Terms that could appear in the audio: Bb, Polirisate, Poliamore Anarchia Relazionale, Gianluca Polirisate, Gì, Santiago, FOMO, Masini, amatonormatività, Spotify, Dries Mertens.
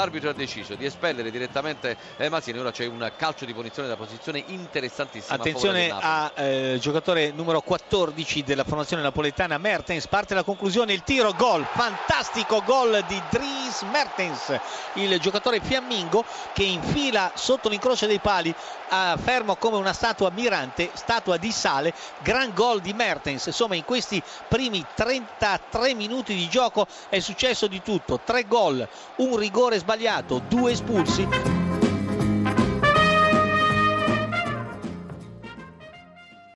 l'arbitro ha deciso di espellere direttamente Masini. Ora c'è un calcio di punizione da posizione interessantissima. Attenzione a giocatore numero 14 della formazione napoletana, Mertens. Parte la conclusione, il tiro, gol, fantastico gol di Dries Mertens, il giocatore fiammingo che infila sotto l'incrocio dei pali, fermo come una statua mirante, statua di sale. Gran gol di Mertens. Insomma, in questi primi 33 minuti di gioco è successo di tutto: 3 gol, un rigore sbagliato, 2 espulsi.